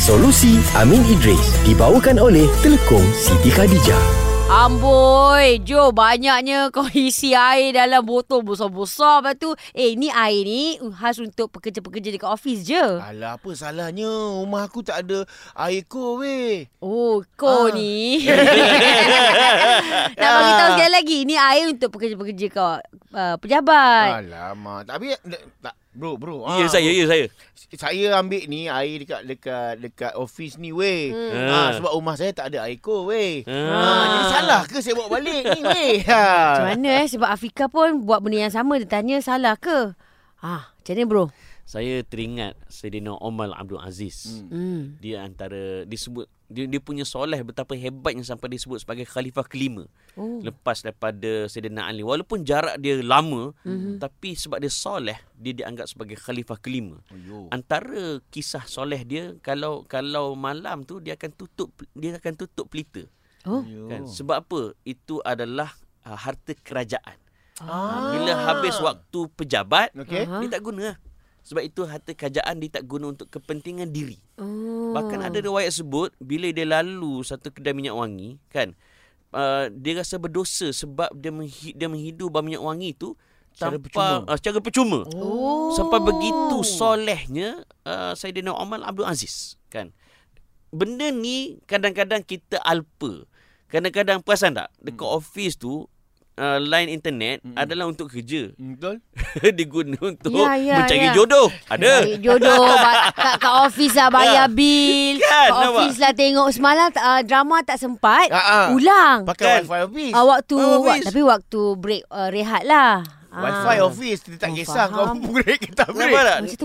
Solusi Amin Idris dibawakan oleh Telekung Siti Khadijah. Amboi, Jo, banyaknya kau isi air dalam botol besar-besar. Lepas tu, ni air ni khas untuk pekerja-pekerja dekat ofis je. Alah, apa salahnya? Rumah aku tak ada air kor, weh. Oh, kor ni. Nak bagi tahu sekali lagi, ni air untuk pekerja-pekerja kau pejabat. Alamak, tapi tak. Bro. Ya, saya. Saya ambil ni air dekat office ni, weh. Sebab rumah saya tak ada air kor, weh. Jadi salah ke saya bawa balik ni, weh? Macam mana sebab Afika pun buat benda yang sama, dia tanya salah ke? Macam ni, bro. Saya teringat Sayyidina Umar Abdul Aziz. Dia antara disebut dia punya soleh betapa hebatnya sampai disebut sebagai khalifah kelima. Lepas daripada Sayyidina Ali. Walaupun jarak dia lama, tapi sebab dia soleh, dia dianggap sebagai khalifah kelima. Antara kisah soleh dia, kalau malam tu dia akan tutup pelita. Kan? Sebab apa? Itu adalah harta kerajaan. Bila habis waktu pejabat, dia tak guna. Sebab itu harta kerajaan dia tak guna untuk kepentingan diri. Bahkan ada riwayat sebut, bila dia lalu satu kedai minyak wangi, kan, dia rasa berdosa sebab dia menghidupkan minyak wangi itu secara percuma. Sampai begitu solehnya Sayyidina Umar Abdul Aziz, kan. Benda ni kadang-kadang kita alpa. Kadang-kadang perasan tak? Dekat office tu, line internet adalah untuk kerja. Betul. Diguna untuk mencari jodoh. Ada. Cari jodoh. Kat office lah bayar bil. Kan, kat office lah tengok. Semalam drama tak sempat. Ulang. Pakai wifi office. Tapi waktu break rehat lah. Wifi office dia tak kisah kau break ke tak break.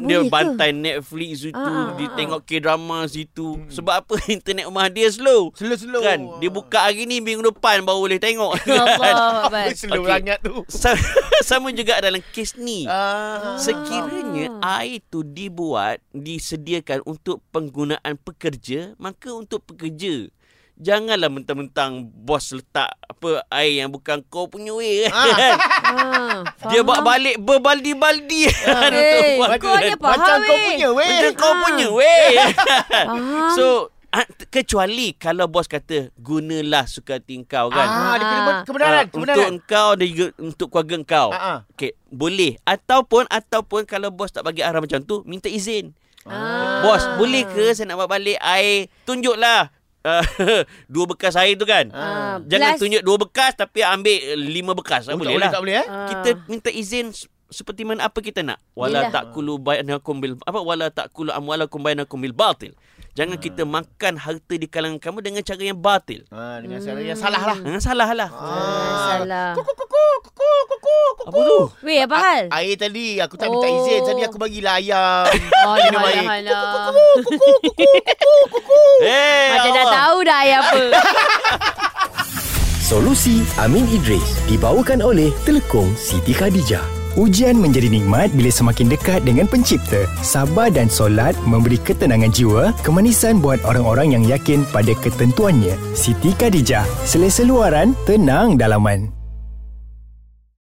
Dia bantai Netflix situ, dia tengok K-drama situ. Sebab apa? Internet rumah dia slow. Kan, dia buka hari ni, minggu depan baru boleh tengok. Apa slow banget tu. Sama juga dalam kes ni. Sekiranya air tu disediakan untuk penggunaan pekerja, maka untuk pekerja. Janganlah mentang-mentang bos letak apa air yang bukan kau punya, weh. Dia bawa balik berbaldi-baldi. Macam kau punya, weh. So kecuali kalau bos kata gunalah sukati engkau, kan. Dia kena buat kebenaran untuk engkau dan juga untuk keluarga engkau. Okey, boleh. Ataupun kalau bos tak bagi arah macam tu, minta izin. Bos, boleh ke saya nak bawa balik air? Tunjuklah 2 bekas air tu, kan. Jangan tunjuk 2 bekas tapi ambil 5 bekas. Tak boleh. Kita minta izin seperti mana apa kita nak. Wala takulu bainakum bil apa wala takulu amwalakum bainakum bil batil. Jangan kita makan harta di kalangan kamu dengan cara yang batil. Dengan cara yang salahlah. Salah. Kuku. Apa tu? Weh, apa hal? Air tadi aku tak minta izin. Tadi aku bagilah ayam. Minum air. Kuku. Macam dah tahu dah ayam apa. Solusi Amin Idris dibawakan oleh Telekung Siti Khadijah. Ujian menjadi nikmat bila semakin dekat dengan pencipta. Sabar dan solat memberi ketenangan jiwa, kemanisan buat orang-orang yang yakin pada ketentuannya. Siti Khadijah, selesa luaran, tenang dalaman.